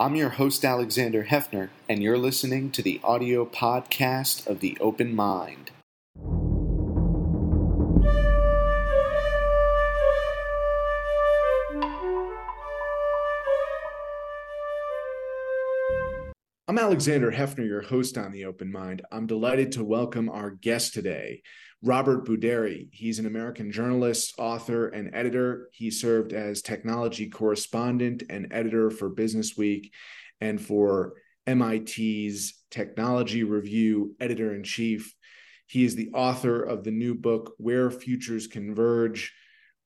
I'm your host, Alexander Heffner, and you're listening to the audio podcast of The Open Mind. I'm Alexander Heffner, your host on The Open Mind. I'm delighted to welcome our guest today, Robert Buderi. He's an American journalist, author, and editor. He served as technology correspondent and editor for Business Week and for MIT's Technology Review, editor-in-chief. He is the author of the new book, Where Futures Converge.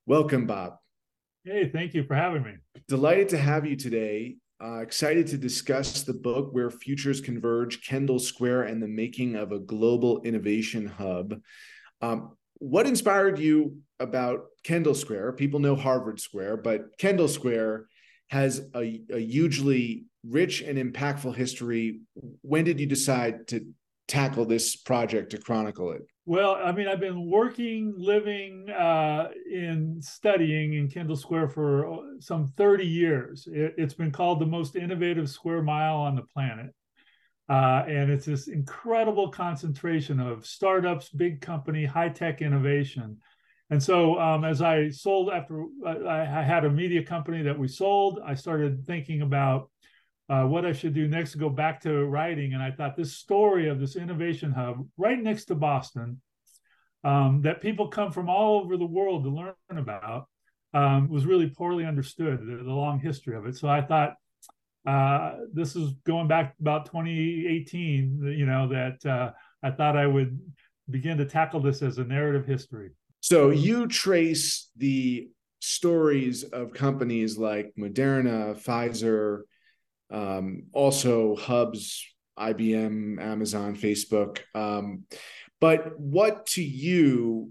Welcome, Bob. Hey, thank you for having me. Delighted to have you today. Excited to discuss the book, Where Futures Converge: Kendall Square and the Making of a Global Innovation Hub. What inspired you about Kendall Square? People know Harvard Square, but Kendall Square has a hugely rich and impactful history. When did you decide to tackle this project, to chronicle it? Well, I mean, I've been working, living, and studying in Kendall Square for some 30 years. It's been called the most innovative square mile on the planet. And it's this incredible concentration of startups, big company, high-tech innovation. And so as I sold, after I had a media company that we sold, I started thinking about what I should do next to go back to writing. And I thought this story of this innovation hub right next to Boston, that people come from all over the world to learn about, was really poorly understood, the long history of it. So I thought, this is going back about 2018, that I thought I would begin to tackle this as a narrative history. So you trace the stories of companies like Moderna, Pfizer, also hubs, IBM, Amazon, Facebook. But what to you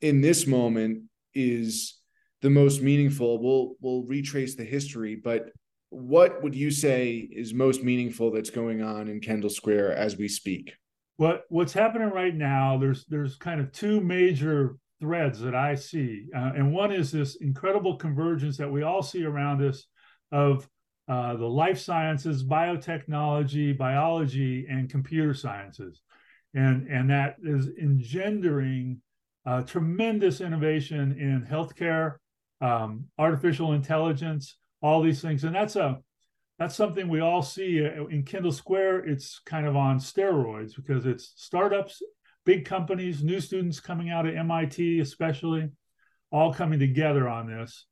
in this moment is the most meaningful? We'll retrace the history, but what would you say is most meaningful that's going on in Kendall Square as we speak? What's happening right now, there's kind of two major threads that I see. And one is this incredible convergence that we all see around us of the life sciences, biotechnology, biology, and computer sciences. And that is engendering tremendous innovation in healthcare, artificial intelligence, all these things. And that's something we all see in Kendall Square. It's kind of on steroids because it's startups, big companies, new students coming out of MIT especially, all coming together on this.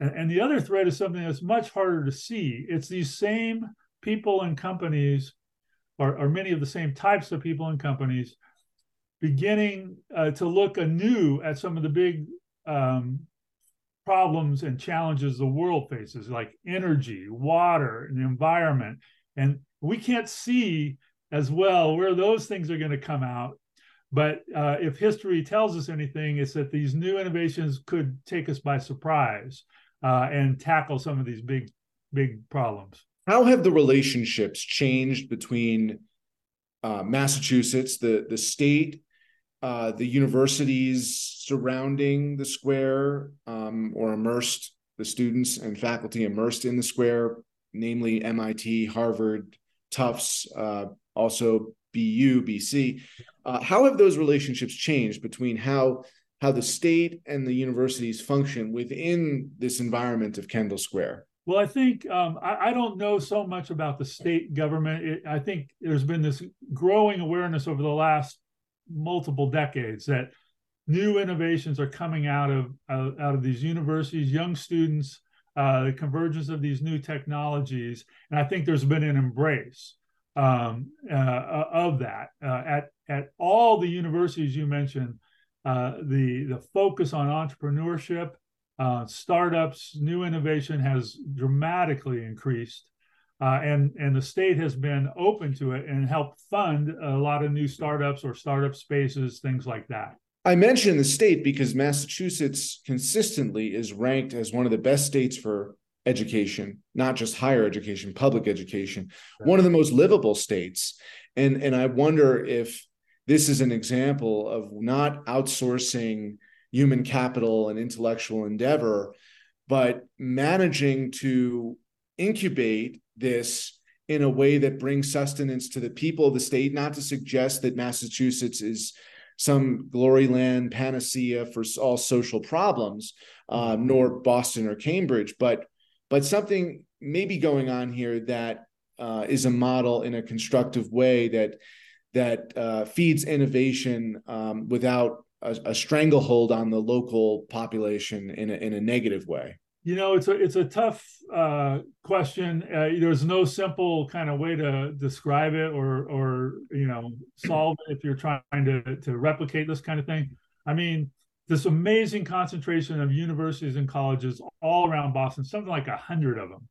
And the other thread is something that's much harder to see. It's these same people and companies, or many of the same types of people and companies, beginning to look anew at some of the big problems and challenges the world faces, like energy, water, and the environment. And we can't see as well where those things are going to come out. But if history tells us anything, it's that these new innovations could take us by surprise. And tackle some of these big problems. How have the relationships changed between Massachusetts, the state, the universities surrounding the square or immersed, the students and faculty immersed in the square, namely MIT, Harvard, Tufts, also BU, BC. How have those relationships changed between how the state and the universities function within this environment of Kendall Square? Well, I think I don't know so much about the state government. I think there's been this growing awareness over the last multiple decades that new innovations are coming out of these universities, young students, the convergence of these new technologies. And I think there's been an embrace of that. At all the universities you mentioned, the focus on entrepreneurship, startups, new innovation has dramatically increased, and the state has been open to it and helped fund a lot of new startups or startup spaces, things like that. I mention the state because Massachusetts consistently is ranked as one of the best states for education, not just higher education, public education, right. One of the most livable states. And I wonder if this is an example of not outsourcing human capital and intellectual endeavor, but managing to incubate this in a way that brings sustenance to the people of the state, not to suggest that Massachusetts is some glory land panacea for all social problems, nor Boston or Cambridge, but something may be going on here that is a model in a constructive way that feeds innovation without a stranglehold on the local population in a negative way. You know, it's a tough question. There's no simple kind of way to describe it or solve it if you're trying to replicate this kind of thing. I mean, this amazing concentration of universities and colleges all around Boston, something like 100 of them,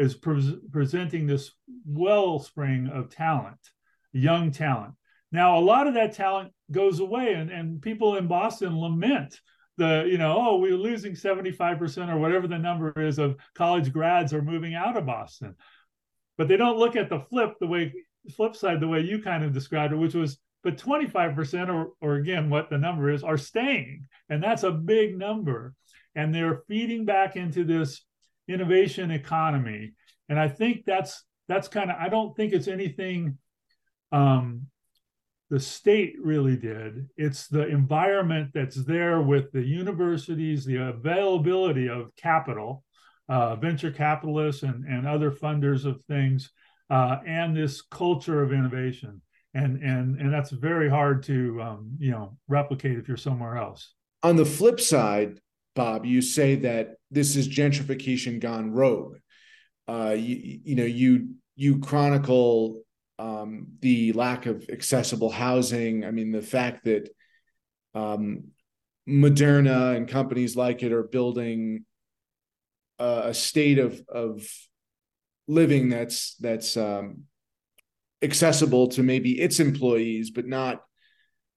is presenting this wellspring of talent, young talent. Now, a lot of that talent goes away, and people in Boston lament we're losing 75% or whatever the number is of college grads are moving out of Boston. But they don't look at the flip side, the way you kind of described it, which was, but 25% or again, what the number is, are staying. And that's a big number. And they're feeding back into this innovation economy. And I think that's kind of, I don't think it's anything the state really did. It's the environment that's there with the universities, the availability of capital, venture capitalists and other funders of things, and this culture of innovation. And that's very hard to replicate if you're somewhere else. On the flip side, Bob, you say that this is gentrification gone rogue. You chronicle the lack of accessible housing. I mean, the fact that Moderna and companies like it are building a state of living that's accessible to maybe its employees, but not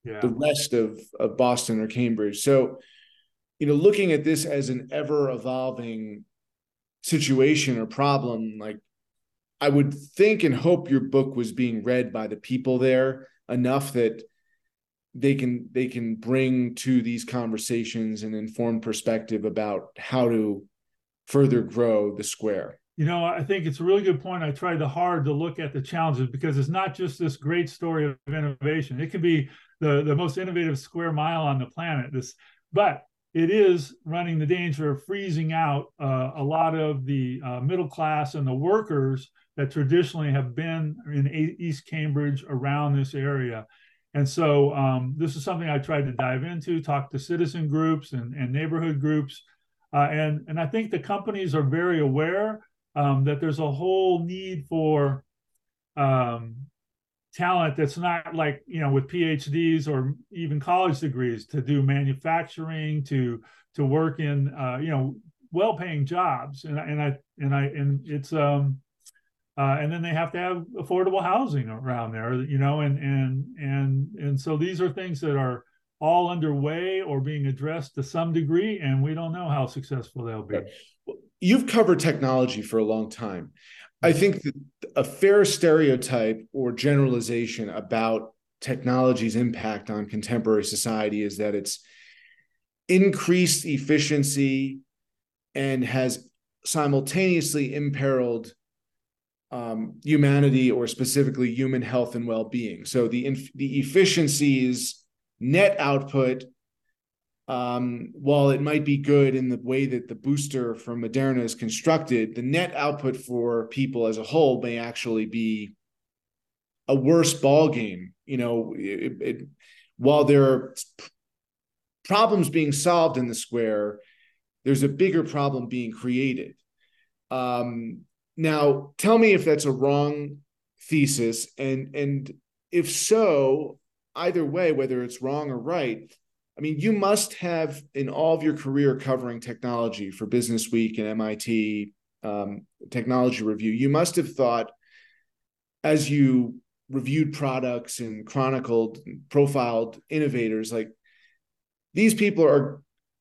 the rest of Boston or Cambridge. So, looking at this as an ever-evolving situation or problem, like, I would think and hope your book was being read by the people there enough that they can bring to these conversations an informed perspective about how to further grow the square. I think it's a really good point. I tried hard to look at the challenges, because it's not just this great story of innovation. It could be the most innovative square mile on the planet. But it is running the danger of freezing out a lot of the middle class and the workers that traditionally have been in East Cambridge around this area. And so this is something I tried to dive into, talk to citizen groups and neighborhood groups. And I think the companies are very aware that there's a whole need for talent that's not like, with PhDs or even college degrees, to do manufacturing, to work in, well-paying jobs. And it's, and then they have to have affordable housing around there, and so these are things that are all underway or being addressed to some degree, and we don't know how successful they'll be. You've covered technology for a long time. I think that a fair stereotype or generalization about technology's impact on contemporary society is that it's increased efficiency and has simultaneously imperiled humanity, or specifically human health and well-being. So the efficiency's net output, while it might be good in the way that the booster from Moderna is constructed, the net output for people as a whole may actually be a worse ball game. While there are problems being solved in the square, there's a bigger problem being created. Now, tell me if that's a wrong thesis, and if so, either way, whether it's wrong or right, I mean, you must have, in all of your career covering technology for Business Week and MIT Technology Review, you must have thought, as you reviewed products and chronicled and profiled innovators, like, these people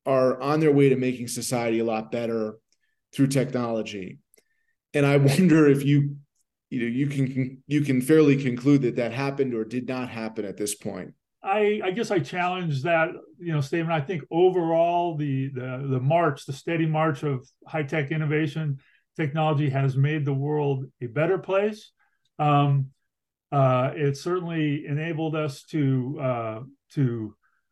are on their way to making society a lot better through technology. And I wonder if you can fairly conclude that happened or did not happen at this point. I guess I challenge that, statement. I think overall, the steady march of high-tech innovation technology has made the world a better place. It certainly enabled us to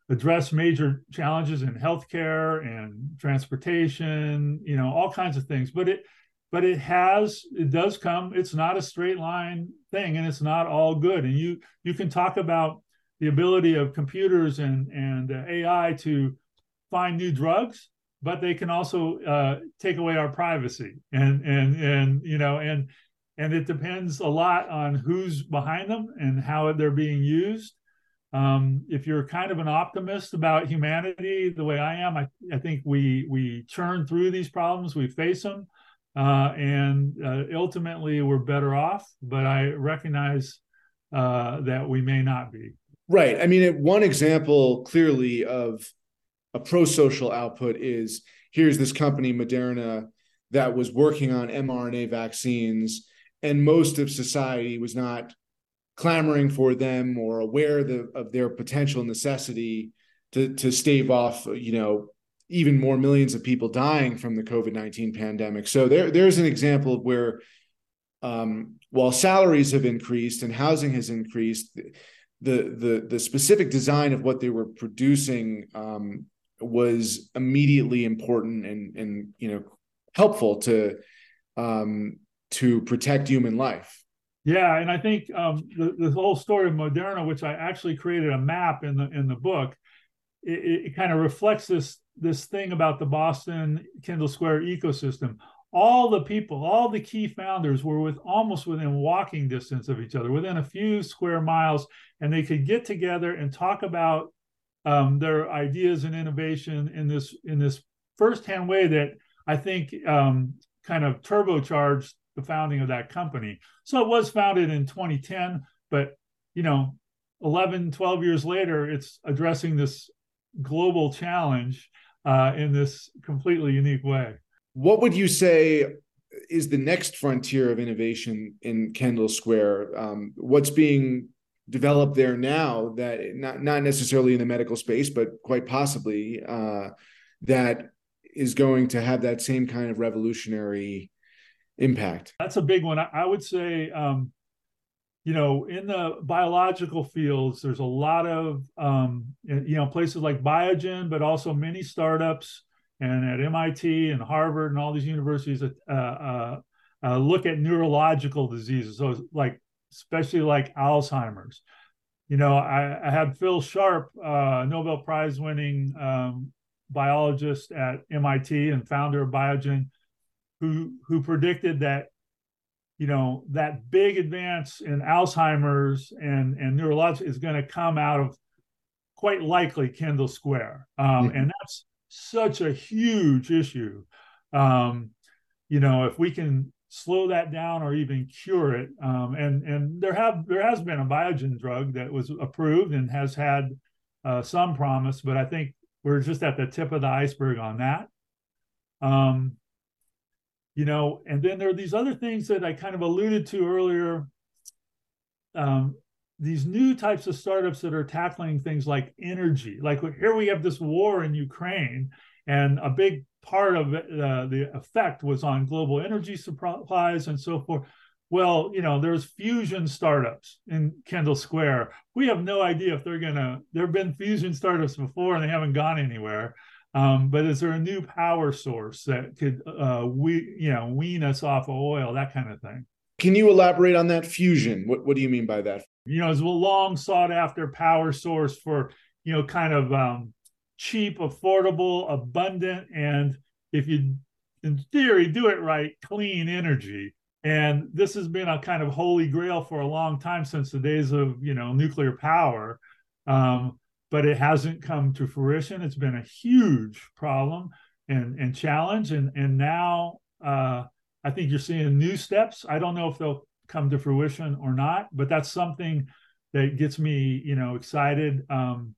address major challenges in healthcare and transportation, you know, all kinds of things. But it does come. It's not a straight line thing, and it's not all good. And you can talk about the ability of computers and AI to find new drugs, but they can also take away our privacy. And it depends a lot on who's behind them and how they're being used. If you're kind of an optimist about humanity, the way I am, I think we churn through these problems, we face them, and ultimately we're better off. But I recognize that we may not be. Right. I mean, one example clearly of a pro-social output is here's this company, Moderna, that was working on mRNA vaccines, and most of society was not clamoring for them or aware of their potential necessity to stave off, you know, even more millions of people dying from the COVID-19 pandemic. So there's an example of where, while salaries have increased and housing has increased, the specific design of what they were producing was immediately important and you know, helpful to protect human life. Yeah, and I think the whole story of Moderna, which I actually created a map in the book, it kind of reflects this thing about the Boston Kendall Square ecosystem. All the people, all the key founders were almost within walking distance of each other, within a few square miles, and they could get together and talk about their ideas and innovation in this firsthand way that I think kind of turbocharged the founding of that company. So it was founded in 2010, but you know, 11, 12 years later, it's addressing this global challenge in this completely unique way. What would you say is the next frontier of innovation in Kendall Square? What's being developed there now that not necessarily in the medical space, but quite possibly that is going to have that same kind of revolutionary impact? That's a big one. I would say, you know, in the biological fields, there's a lot of, you know, places like Biogen, but also many startups, and at MIT and Harvard and all these universities look at neurological diseases. So like, especially like Alzheimer's. You know, I had Phil Sharp, Nobel Prize winning biologist at MIT and founder of Biogen, who predicted that, you know, that big advance in Alzheimer's and neurological is going to come out of quite likely Kendall Square. And that's such a huge issue. You know, if we can slow that down or even cure it, and there has been a Biogen drug that was approved and has had some promise, but I think we're just at the tip of the iceberg on that. You know, and then there are these other things that I kind of alluded to earlier. These new types of startups that are tackling things like energy. Like here we have this war in Ukraine, and a big part of the effect was on global energy supplies and so forth. Well, you know, there's fusion startups in Kendall Square. We have no idea if there have been fusion startups before and they haven't gone anywhere. But is there a new power source that could wean us off of oil, that kind of thing? Can you elaborate on that fusion? What do you mean by that? You know, it's a long sought after power source for, you know, kind of cheap, affordable, abundant, and if you, in theory, do it right, clean energy. And this has been a kind of holy grail for a long time since the days of, you know, nuclear power. But it hasn't come to fruition. It's been a huge problem and challenge. And now I think you're seeing new steps. I don't know if they'll come to fruition or not, but that's something that gets me, you know, excited. You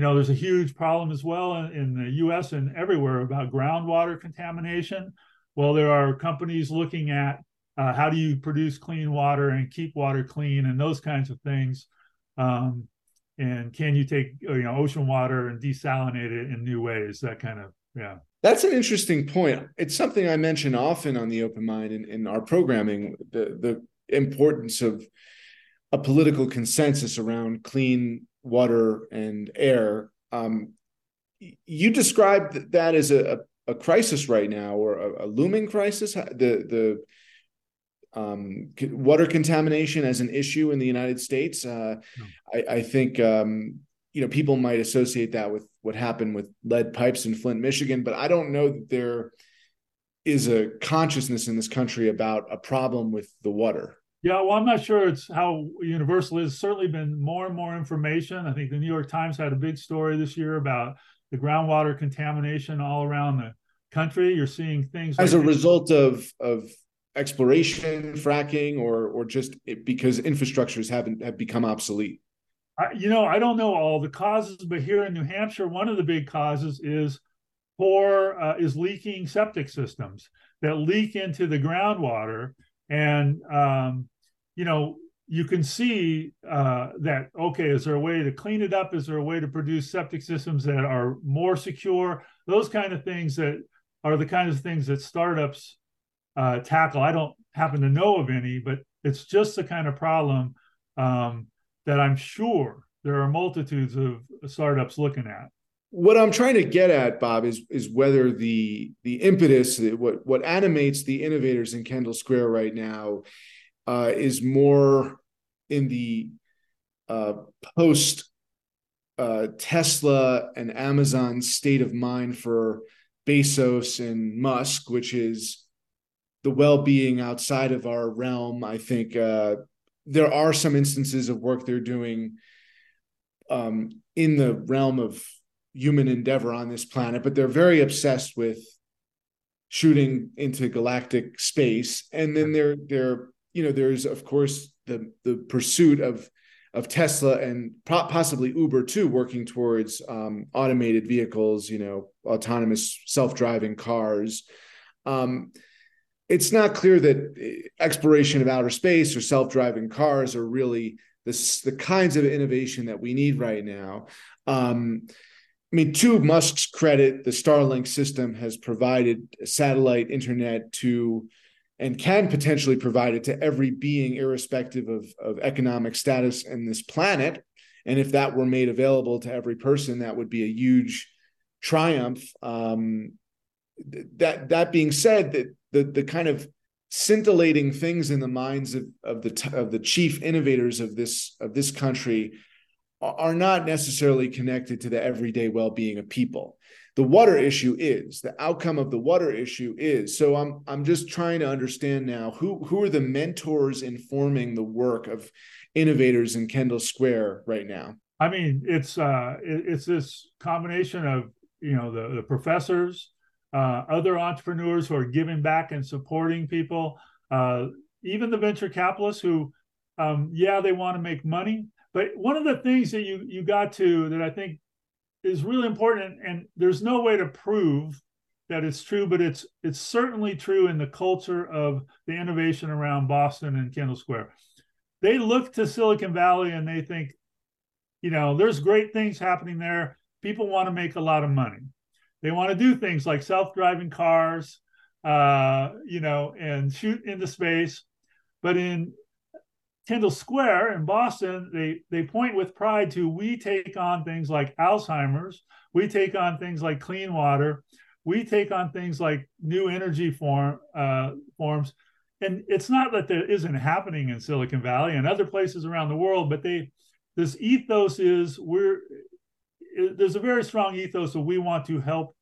know, there's a huge problem as well in the US and everywhere about groundwater contamination. Well, there are companies looking at how do you produce clean water and keep water clean and those kinds of things. And can you take, you know, ocean water and desalinate it in new ways, that kind of, yeah. That's an interesting point. It's something I mention often on the Open Mind in our programming, the importance of a political consensus around clean water and air. You described that as a crisis right now, or a looming crisis, the water contamination as an issue in the United States. I think people might associate that with what happened with lead pipes in Flint, Michigan, but I don't know that there is a consciousness in this country about a problem with the water. Yeah, well, I'm not sure it's how universal it is. Certainly been more and more information. I think the New York Times had a big story this year about the groundwater contamination all around the country. You're seeing things as a result of exploration, fracking, or just because infrastructures have become obsolete. I don't know all the causes, but here in New Hampshire, one of the big causes is leaking septic systems that leak into the groundwater. And, you can see that, okay, is there a way to clean it up? Is there a way to produce septic systems that are more secure? Those kind of things that are the kinds of things that startups tackle. I don't happen to know of any, but it's just the kind of problem that I'm sure there are multitudes of startups looking at. What I'm trying to get at, Bob, is whether the impetus, what animates the innovators in Kendall Square right now is more in the post Tesla and Amazon state of mind for Bezos and Musk, which is the well-being outside of our realm. I think there are some instances of work they're doing in the realm of human endeavor on this planet, but they're very obsessed with shooting into galactic space. And then there's of course the pursuit of Tesla and possibly Uber too, working towards automated vehicles, autonomous self-driving cars. It's not clear that exploration of outer space or self-driving cars are really the kinds of innovation that we need right now. To Musk's credit, the Starlink system has provided satellite internet to, and can potentially provide it to, every being, irrespective of economic status in this planet. And if that were made available to every person, that would be a huge triumph. That being said, that the kind of scintillating things in the minds of the chief innovators of this country are not necessarily connected to the everyday well-being of people. The water issue is, the outcome of the water issue is. So I'm just trying to understand now who are the mentors informing the work of innovators in Kendall Square right now? It's this combination of the professors, other entrepreneurs who are giving back and supporting people, even the venture capitalists who, they want to make money. But one of the things that you got to that I think is really important, and there's no way to prove that it's true, but it's certainly true in the culture of the innovation around Boston and Kendall Square. They look to Silicon Valley and they think, there's great things happening there. People want to make a lot of money. They want to do things like self-driving cars, and shoot into space. But in Kendall Square in Boston, they point with pride to, we take on things like Alzheimer's, we take on things like clean water, we take on things like new energy forms. And it's not that there isn't happening in Silicon Valley and other places around the world, but this ethos is, there's a very strong ethos that we want to help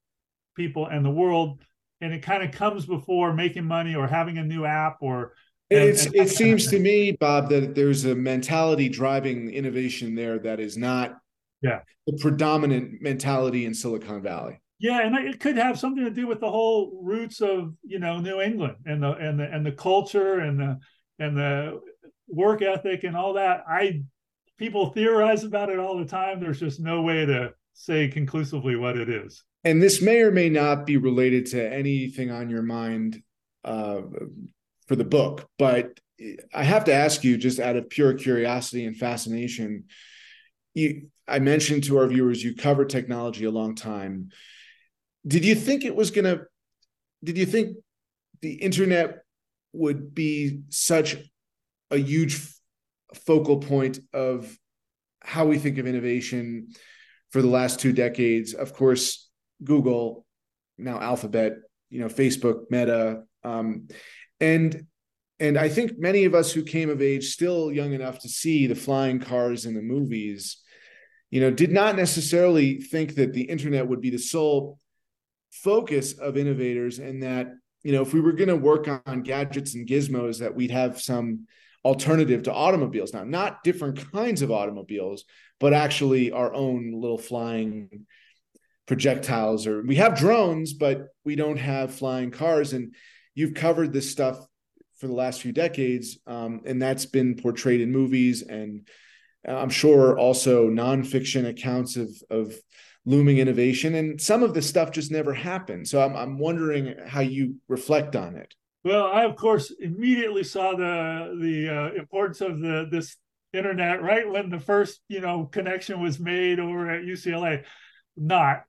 people and the world. And it kind of comes before making money or having a new app or It seems to me, Bob, that there's a mentality driving innovation there that is not the predominant mentality in Silicon Valley. Yeah, and it could have something to do with the whole roots of New England and the culture and the work ethic and all that. People theorize about it all the time. There's just no way to say conclusively what it is. And this may or may not be related to anything on your mind for the book, but I have to ask you, just out of pure curiosity and fascination, I mentioned to our viewers, you covered technology a long time. Did you think it was going to, did you think the internet would be such a huge focal point of how we think of innovation for the last 2 decades? Of course, Google, now Alphabet, you know, Facebook, Meta, and I think many of us who came of age still young enough to see the flying cars in the movies, you know, did not necessarily think that the internet would be the sole focus of innovators, and that, you know, if we were going to work on gadgets and gizmos, that we'd have some alternative to automobiles. Now, not different kinds of automobiles, but actually our own little flying projectiles, or we have drones, but we don't have flying cars. And you've covered this stuff for the last few decades, and that's been portrayed in movies, and I'm sure also nonfiction accounts of looming innovation. And some of this stuff just never happened. So I'm wondering how you reflect on it. Well, I, of course, immediately saw the importance of this internet right when the first, you know, connection was made over at UCLA. Not.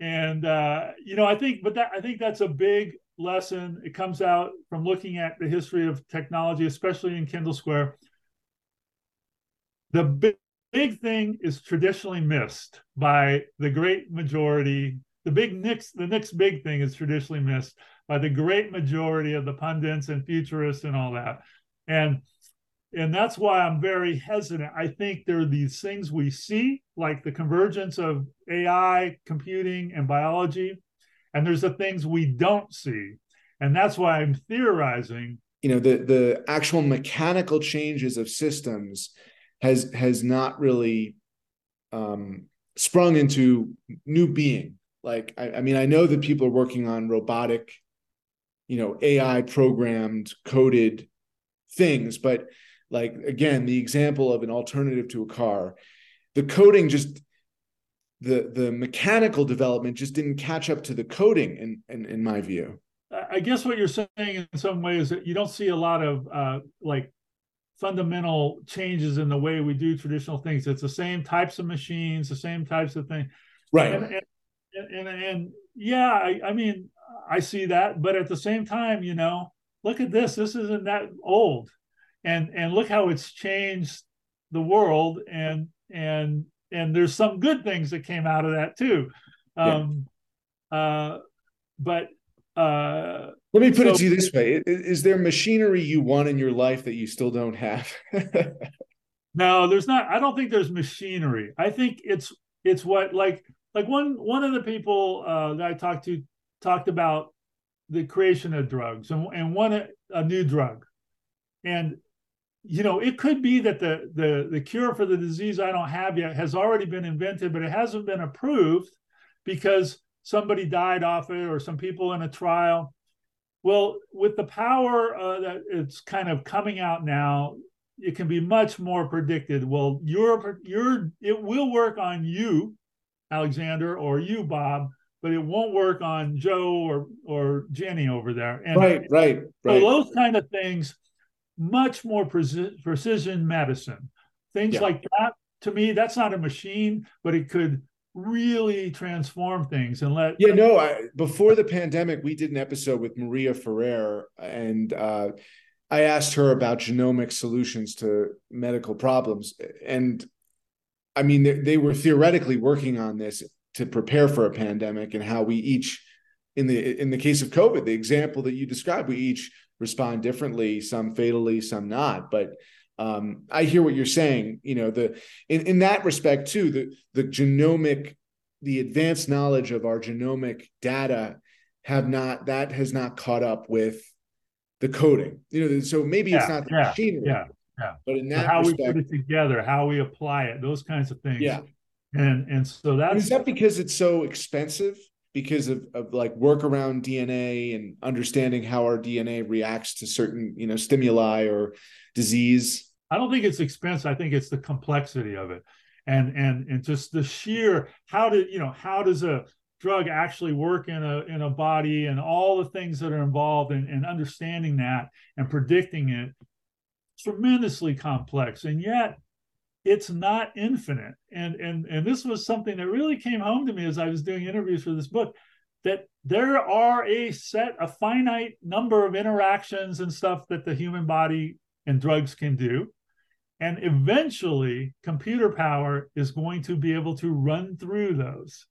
You know, I think that's a big lesson. It comes out from looking at the history of technology, especially in Kendall Square. The big thing is traditionally missed by the great majority. The next big thing is traditionally missed by the great majority of the pundits and futurists and all that. And that's why I'm very hesitant. I think there are these things we see, like the convergence of AI, computing, and biology, and there's the things we don't see. And that's why I'm theorizing. You know, the actual mechanical changes of systems has not really sprung into new being. Like, I mean, I know that people are working on robotic, you know, AI programmed, coded things, but like, again, the example of an alternative to a car, the coding just, the mechanical development just didn't catch up to the coding in my view. I guess what you're saying in some ways that you don't see a lot of like fundamental changes in the way we do traditional things. It's the same types of machines, the same types of things. Right. And yeah, I mean, I see that, but at the same time, you know, look at this. This isn't that old, and look how it's changed the world. And there's some good things that came out of that too. But let me put it to you this way: is there machinery you want in your life that you still don't have? No, there's not. I don't think there's machinery. I think it's what like one of the people that I talked to talked about the creation of drugs and one a new drug, and you know, it could be that the cure for the disease I don't have yet has already been invented, but it hasn't been approved because somebody died off it or some people in a trial. Well, with the power that it's kind of coming out now, it can be much more predicted. Well, it will work on you, Alexander, or you, Bob, but it won't work on Joe or Jenny over there. And right. So those kind of things, much more precision medicine, things like that. To me, that's not a machine, but it could really transform things and let. Yeah, no. Before the pandemic, we did an episode with Maria Ferrer, and I asked her about genomic solutions to medical problems. And I mean, they were theoretically working on this to prepare for a pandemic, and how we each, in the case of COVID, the example that you described, we each respond differently, some fatally, some not, but. I hear what you're saying. You know, in that respect too, the advanced knowledge of our genomic data has not caught up with the coding. You know, so maybe it's not the machinery. Yeah. But in that respect, we put it together, how we apply it, those kinds of things. Yeah. And so that's is that because it's so expensive because of like work around DNA and understanding how our DNA reacts to certain, you know, stimuli or disease? I don't think it's expense. I think it's the complexity of it. And just the sheer, how does a drug actually work in a body and all the things that are involved and understanding that and predicting it, tremendously complex. And yet it's not infinite. And this was something that really came home to me as I was doing interviews for this book, that there are a finite number of interactions and stuff that the human body and drugs can do. And eventually computer power is going to be able to run through those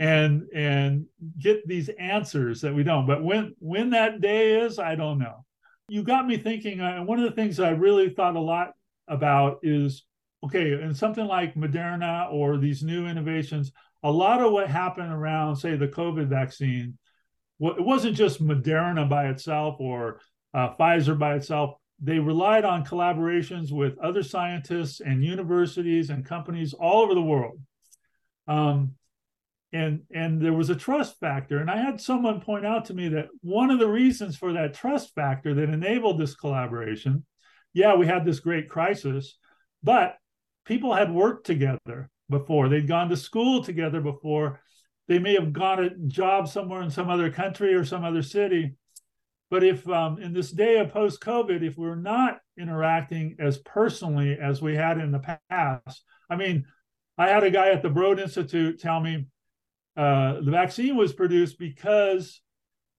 and get these answers that we don't. But when that day is, I don't know. You got me thinking, one of the things I really thought a lot about is, okay, in something like Moderna or these new innovations, a lot of what happened around, say, the COVID vaccine, it wasn't just Moderna by itself or Pfizer by itself. They relied on collaborations with other scientists and universities and companies all over the world. And there was a trust factor. And I had someone point out to me that one of the reasons for that trust factor that enabled this collaboration, we had this great crisis, but people had worked together before. They'd gone to school together before. They may have gone a job somewhere in some other country or some other city. But if in this day of post-COVID, if we're not interacting as personally as we had in the past, I mean, I had a guy at the Broad Institute tell me the vaccine was produced because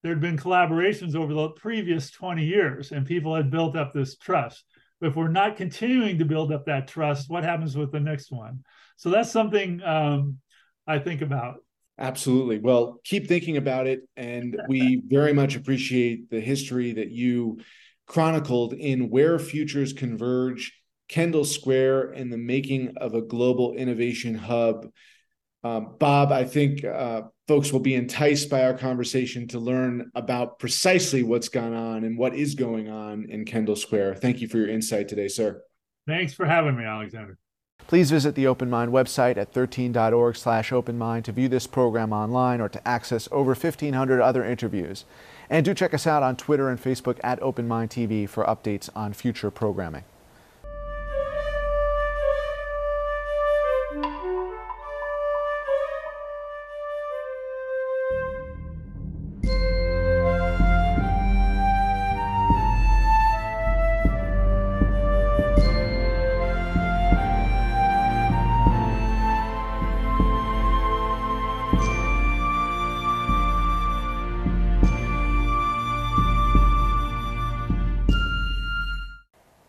there'd been collaborations over the previous 20 years and people had built up this trust. But if we're not continuing to build up that trust, what happens with the next one? So that's something I think about. Absolutely. Well, keep thinking about it. And we very much appreciate the history that you chronicled in Where Futures Converge, Kendall Square, and the Making of a Global Innovation Hub. Bob, I think folks will be enticed by our conversation to learn about precisely what's gone on and what is going on in Kendall Square. Thank you for your insight today, sir. Thanks for having me, Alexander. Please visit the Open Mind website at 13.org/openmind to view this program online or to access over 1,500 other interviews. And do check us out on Twitter and Facebook at Open Mind TV for updates on future programming.